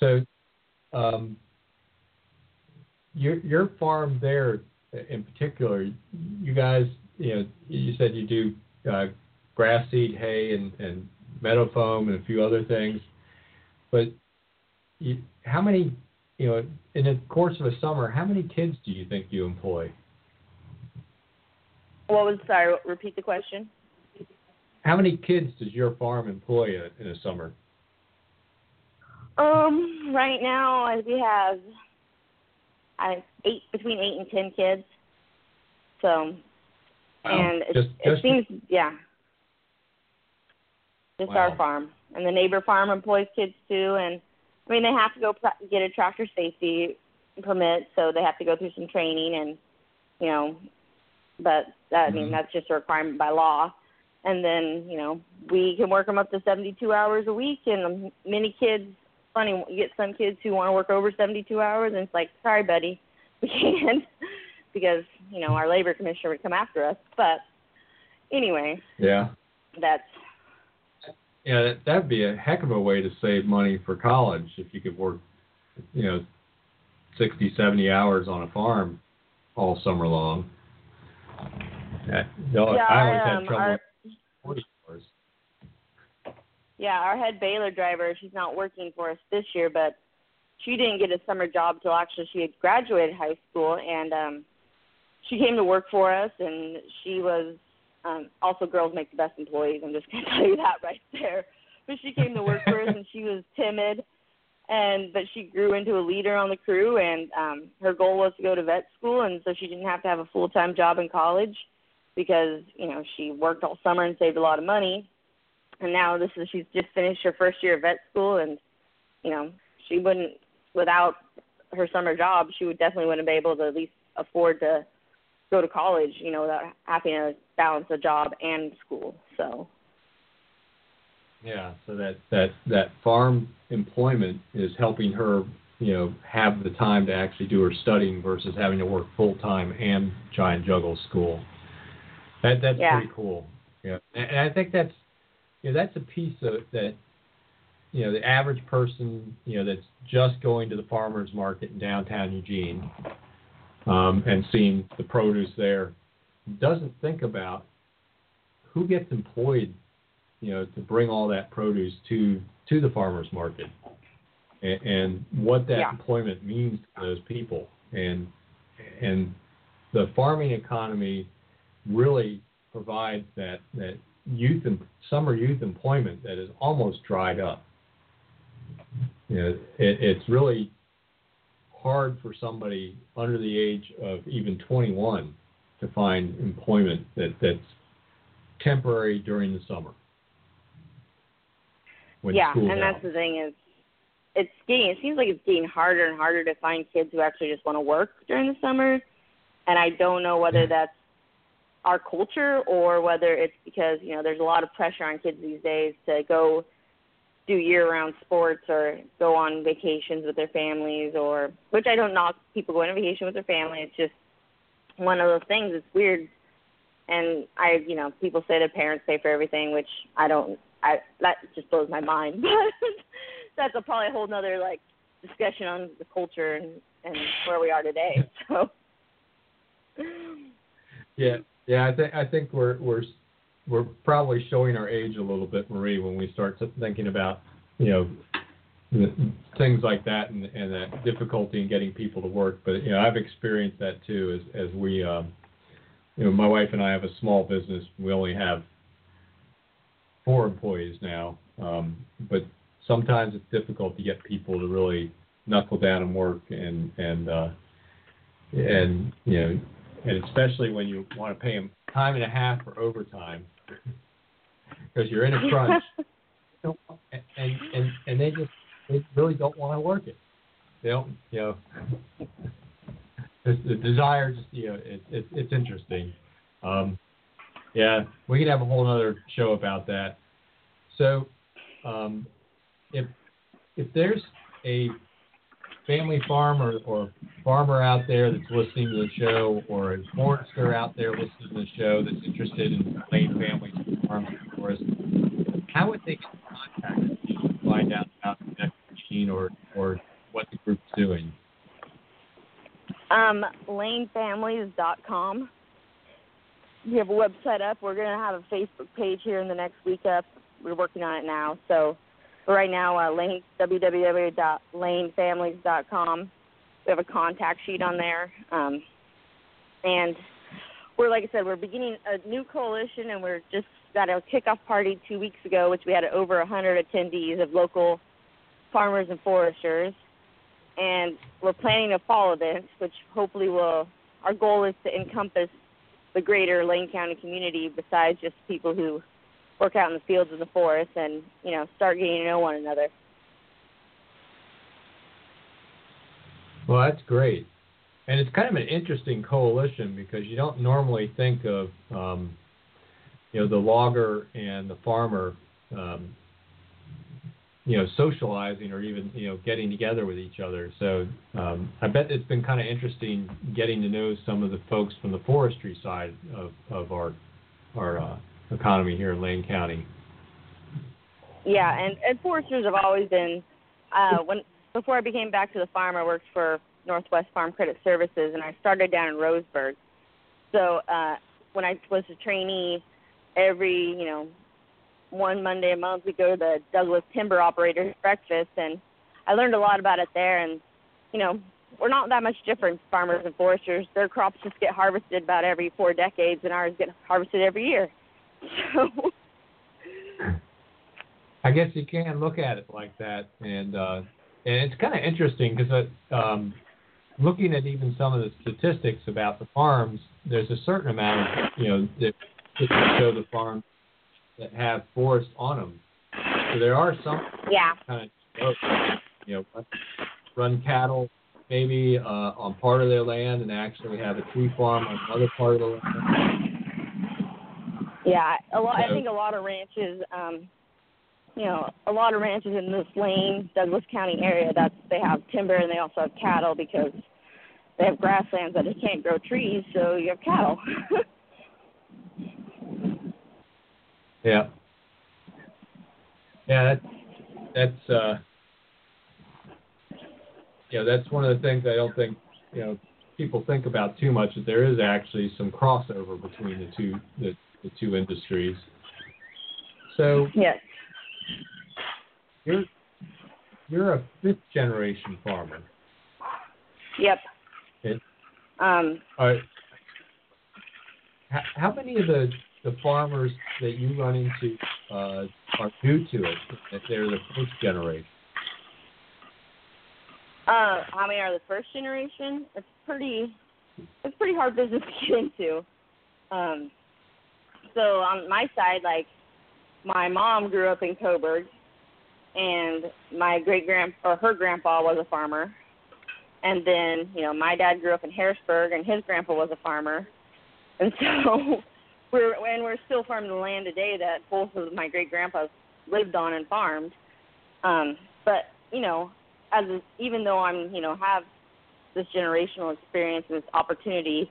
So, um, your your farm there in particular, you guys, you know, you said you do. Uh, grass seed, hay, and, and meadow foam, and a few other things. But you, how many, you know, in the course of a summer, how many kids do you think you employ? What was, sorry, repeat the question. How many kids does your farm employ in, in a summer? Um, right now we have I, eight, between eight and ten kids. So, wow. and just, it, just, it seems, yeah. Just wow. Our farm. And the neighbor farm employs kids too. And I mean, they have to go pr- get a tractor safety permit, so they have to go through some training and, you know, but that, mm-hmm. I mean, that's just a requirement by law. And then, you know, we can work them up to seventy-two hours a week. And many kids, funny, you get some kids who want to work over seventy-two hours, and it's like, sorry, buddy, we can't, because, you know, our labor commissioner would come after us. But anyway, yeah, that's, yeah, that'd be a heck of a way to save money for college if you could work, you know, sixty, seventy hours on a farm all summer long. I, no, yeah, I always our, had trouble um, our, with forty hours. Yeah, our head baler driver, she's not working for us this year, but she didn't get a summer job till actually she had graduated high school, and um, she came to work for us, and she was um, also girls make the best employees. I'm just going to tell you that right there. But she came to work for us, and she was timid, and but she grew into a leader on the crew, and um, her goal was to go to vet school, and so she didn't have to have a full-time job in college because, you know, she worked all summer and saved a lot of money. And now this is she's just finished her first year of vet school, and, you know, she wouldn't, without her summer job, she would definitely wouldn't be able to at least afford to go to college, you know, without having to balance a job and school. So, yeah, so that, that, that farm employment is helping her, you know, have the time to actually do her studying versus having to work full-time and try and juggle school. That That's yeah. pretty cool. Yeah, and I think that's, you know, that's a piece of that, you know, the average person, you know, that's just going to the farmer's market in downtown Eugene um, and seeing the produce there doesn't think about who gets employed, you know, to bring all that produce to, to the farmer's market and, and what that yeah. employment means to those people. And, and the farming economy really provides that, that youth and summer youth employment that is almost dried up. You know, it, it's really hard for somebody under the age of even twenty-one to find employment that, that's temporary during the summer. Yeah, and that's the thing is, it's getting, it seems like it's getting harder and harder to find kids who actually just want to work during the summer. And I don't know whether that's our culture or whether it's because, you know, there's a lot of pressure on kids these days to go do year-round sports or go on vacations with their families, or which I don't knock people going on vacation with their family. It's just one of those things. It's weird. And I, you know, people say their parents pay for everything, which I don't. I, that just blows my mind. That's a, probably a whole nother like discussion on the culture and, and where we are today. So. Yeah, yeah, I think I think we're we're we're probably showing our age a little bit, Marie, when we start thinking about, you know, the, things like that and, and that difficulty in getting people to work. But you know, I've experienced that too. As as we, um, you know, my wife and I have a small business. We only have four employees now, um, but sometimes it's difficult to get people to really knuckle down and work, and and uh, and you know, and especially when you want to pay them time and a half for overtime because you're in a crunch, and, and and and they just they really don't want to work it. They don't, you know, the, the desire just, you know, it, it, it's interesting. Um, Yeah, we could have a whole other show about that. So, um, if if there's a family farmer or farmer out there that's listening to the show, or a forester out there listening to the show that's interested in Lane Families for Farms and Forests, how would they get in contact with you to find out about the next machine or, or what the group's doing? Um, lane families dot com. We have a website up. We're going to have a Facebook page here in the next week up. We're working on it now. So right now, uh, Lane, w w w dot lane families dot com. We have a contact sheet on there. Um, and we're, like I said, we're beginning a new coalition, and we're just got a kickoff party two weeks ago, which we had over one hundred attendees of local farmers and foresters. And we're planning a fall event, which hopefully will – our goal is to encompass the greater Lane County community besides just people who work out in the fields and the forest, and, you know, start getting to know one another. Well, that's great. And it's kind of an interesting coalition because you don't normally think of, um, you know, the logger and the farmer, um, you know, socializing or even, you know, getting together with each other. So um, I bet it's been kind of interesting getting to know some of the folks from the forestry side of, of our our uh, economy here in Lane County. Yeah, and, and foresters have always been, uh, when before I became back to the farm, I worked for Northwest Farm Credit Services, and I started down in Roseburg. So uh, when I was a trainee, every, you know, one Monday a month, we go to the Douglas Timber Operators Breakfast, and I learned a lot about it there. And, you know, we're not that much different, farmers and foresters. Their crops just get harvested about every four decades, and ours get harvested every year. So I guess you can look at it like that, and uh, and it's kind of interesting because um, looking at even some of the statistics about the farms, there's a certain amount of, you know, that show the farms that have forests on them. So there are some yeah. kind of, you know, run cattle maybe uh, on part of their land and actually have a tree farm on another part of the land. Yeah, a lot. So, I think a lot of ranches. Um, You know, a lot of ranches in this Lane, Douglas County area, that's, they have timber and they also have cattle because they have grasslands that just can't grow trees, so you have cattle. yeah. Yeah, that, that's, uh, you know, that's one of the things I don't think, you know, people think about too much, that there is actually some crossover between the two, the, the two industries. So. Yes. You're you're a fifth generation farmer. Yep. Okay. Um. All right. H- how many of the, the farmers that you run into uh, are new to it? If they're the first generation. Uh, how many are the first generation? It's pretty. It's pretty hard business to get into. Um. So on my side, like, my mom grew up in Coburg, and my great grand or her grandpa was a farmer, and then, you know, my dad grew up in Harrisburg, and his grandpa was a farmer, and so we're and we're still farming the land today that both of my great grandpas lived on and farmed. Um, but you know, as even though I'm you know have this generational experience and this opportunity,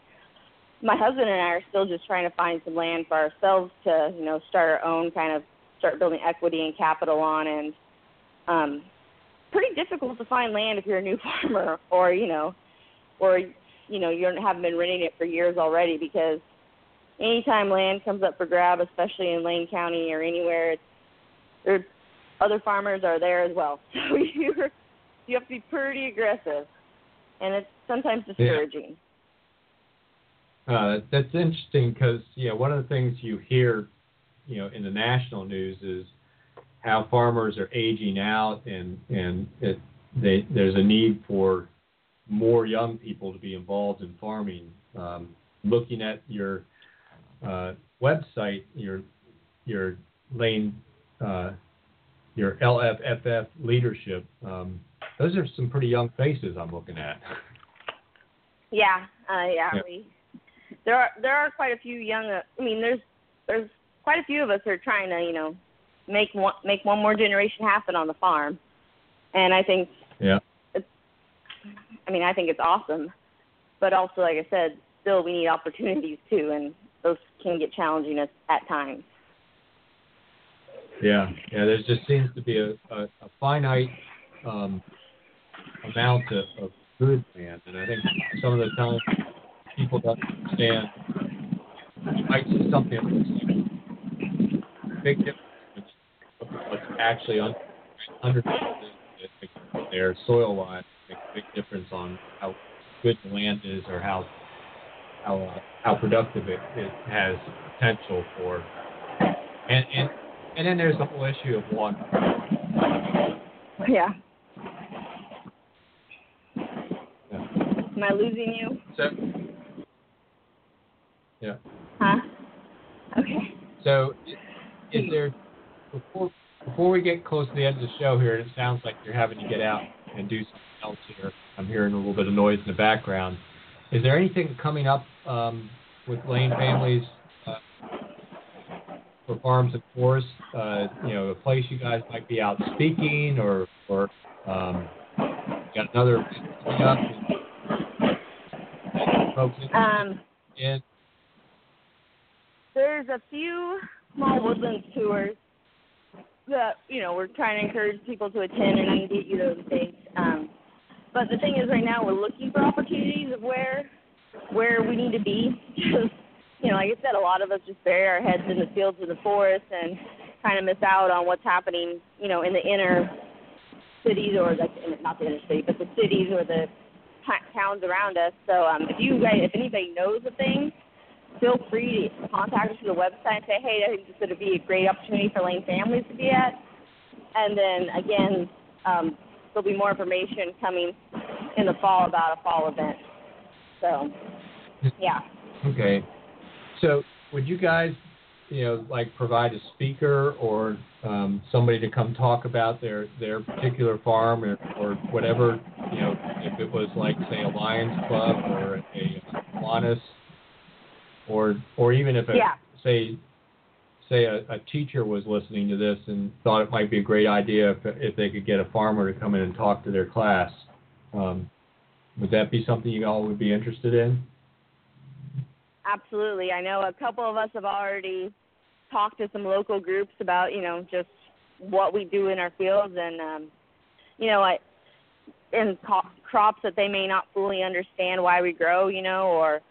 my husband and I are still just trying to find some land for ourselves to, you know, start our own kind of start building equity and capital on. And um, pretty difficult to find land if you're a new farmer or, you know, or, you know, you haven't been renting it for years already, because anytime land comes up for grab, especially in Lane County or anywhere, it's, other farmers are there as well. So you're, you have to be pretty aggressive, and it's sometimes discouraging. Yeah. Uh, that's interesting because, you know, one of the things you hear, you know, in the national news is how farmers are aging out, and, and it, they, there's a need for more young people to be involved in farming. Um, looking at your uh, website, your your Lane, uh, your L F F F leadership, um, those are some pretty young faces I'm looking at. Yeah, uh, yeah, yeah. We- There are there are quite a few young. Uh, I mean, there's there's quite a few of us who are trying to, you know, make one make one more generation happen on the farm, and I think yeah. It's, I mean, I think it's awesome, but also, like I said, still we need opportunities too, and those can get challenging at, at times. Yeah, yeah. There just seems to be a a, a finite um, amount of, of good land, and I think some of the times people don't understand. You might see something that's big difference between what's actually under, under their soil line. It makes a big difference on how good the land is, or how how uh, how productive it, it has potential for. And and and then there's the whole issue of water. Yeah. yeah. Am I losing you? So. Yeah. Huh? Okay. So, is there, before, before we get close to the end of the show here, it sounds like you're having to get out and do something else here. I'm hearing a little bit of noise in the background. Is there anything coming up um, with Lane Families uh, for Farms and Forests? Uh, you know, a place you guys might be out speaking, or, or um, got another coming up? And folks um. in. There's a few small woodlands tours that, you know, we're trying to encourage people to attend, and I can get you those things. Um, but the thing is, right now we're looking for opportunities of where where we need to be. you know, like I said, a lot of us just bury our heads in the fields and the forests and kind of miss out on what's happening, you know, in the inner cities or like not the inner city, but the cities or the towns around us. So um, if you guys, if anybody knows a thing, feel free to contact us through the website and say, hey, I think this would be a great opportunity for Lane families to be at. And then, again, um, there'll be more information coming in the fall about a fall event. So, yeah. Okay. So would you guys, you know, like provide a speaker or um, somebody to come talk about their, their particular farm or, or whatever, you know, if it was like, say, a Lions Club or a Kiwanis or or even if, a, yeah. say, say a, a teacher was listening to this and thought it might be a great idea if, if they could get a farmer to come in and talk to their class. Um, would that be something you all would be interested in? Absolutely. I know a couple of us have already talked to some local groups about, you know, just what we do in our fields and, um, you know, I, and co- crops that they may not fully understand why we grow, you know, or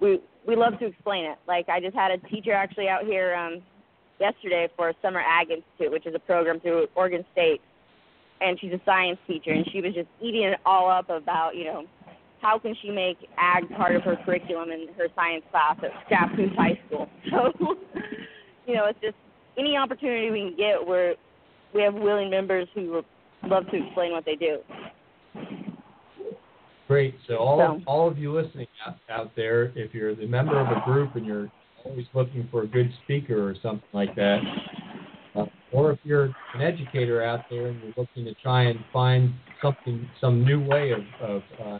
we we love to explain it. Like I just had a teacher actually out here um, yesterday for Summer Ag Institute, which is a program through Oregon State, and she's a science teacher, and she was just eating it all up about, you know, how can she make ag part of her curriculum in her science class at Scappoose High School? So, you know, it's just any opportunity we can get where we have willing members who love to explain what they do. Great. So all, so. Of, all of you listening out, out there, if you're the member of a group and you're always looking for a good speaker or something like that, uh, or if you're an educator out there and you're looking to try and find something, some new way of, of uh,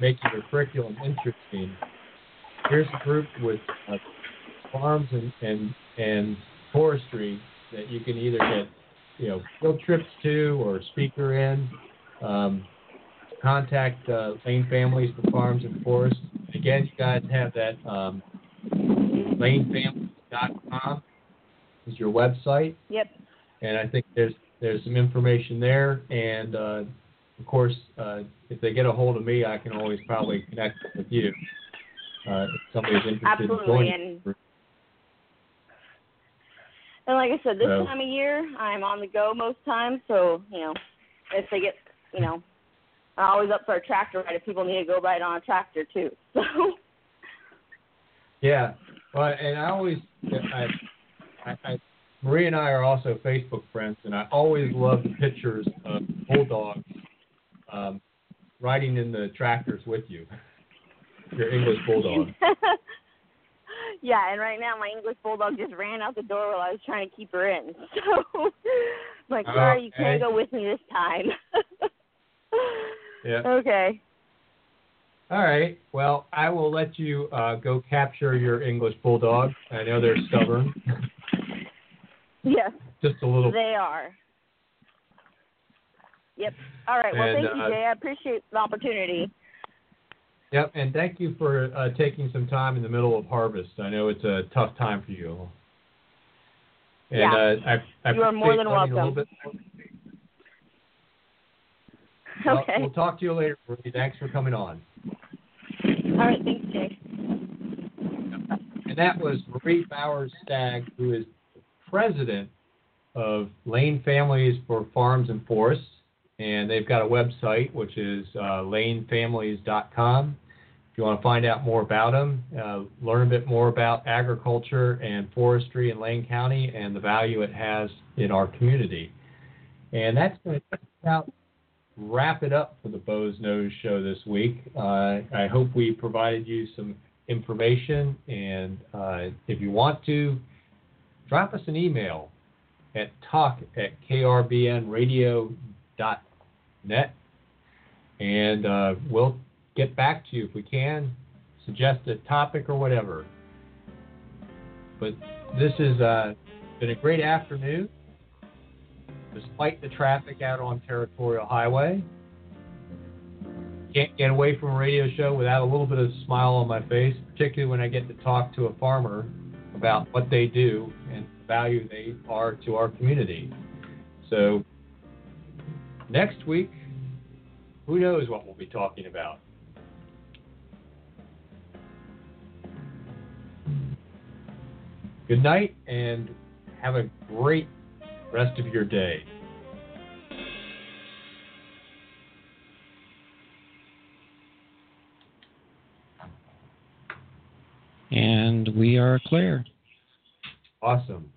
making your curriculum interesting, here's a group with uh, farms and, and and forestry that you can either get, you know, field trips to or speaker in. Um, contact uh, Lane Families for Farms and Forests. Again, you guys have that um, lane families dot com is your website. Yep. And I think there's there's some information there, and uh, of course, uh, if they get a hold of me, I can always probably connect with you uh, if somebody's interested. Absolutely. In joining. Absolutely. And like I said, this so. time of year, I'm on the go most times. So, you know, if they get, you know, I'm always up for a tractor ride if people need to go ride on a tractor, too. So. Yeah. Well, and I always, I, I, I, Marie and I are also Facebook friends, and I always love the pictures of bulldogs um, riding in the tractors with you, your English bulldog. Yeah, and right now my English bulldog just ran out the door while I was trying to keep her in. So I'm like, sorry, oh, you can't go with me this time. Yeah. Okay. All right. Well, I will let you uh, go capture your English bulldog. I know they're stubborn. Yes. Just a little. They are. Yep. All right. Well, and, thank you, Jay. Uh, I appreciate the opportunity. Yep, and thank you for uh, taking some time in the middle of harvest. I know it's a tough time for you. And, yeah. Uh, I, I you are more than welcome. Okay. Well, we'll talk to you later, Marie. Thanks for coming on. All right. Thanks, Jay. And that was Marie Bowers-Stagg, who is president of Lane Families for Farms and Forests. And they've got a website, which is uh, lane families dot com. If you want to find out more about them, uh, learn a bit more about agriculture and forestry in Lane County and the value it has in our community. And that's going to about wrap it up for the Bo's Nose Show this week. Uh, I hope we provided you some information. And uh, if you want to, drop us an email at talk at k r b n radio dot com. net, and uh, we'll get back to you if we can, suggest a topic or whatever. But this has uh, been a great afternoon, despite the traffic out on Territorial Highway. Can't get away from a radio show without a little bit of a smile on my face, particularly when I get to talk to a farmer about what they do and the value they are to our community. So next week, who knows what we'll be talking about. Good night, and have a great rest of your day. And we are clear. Awesome.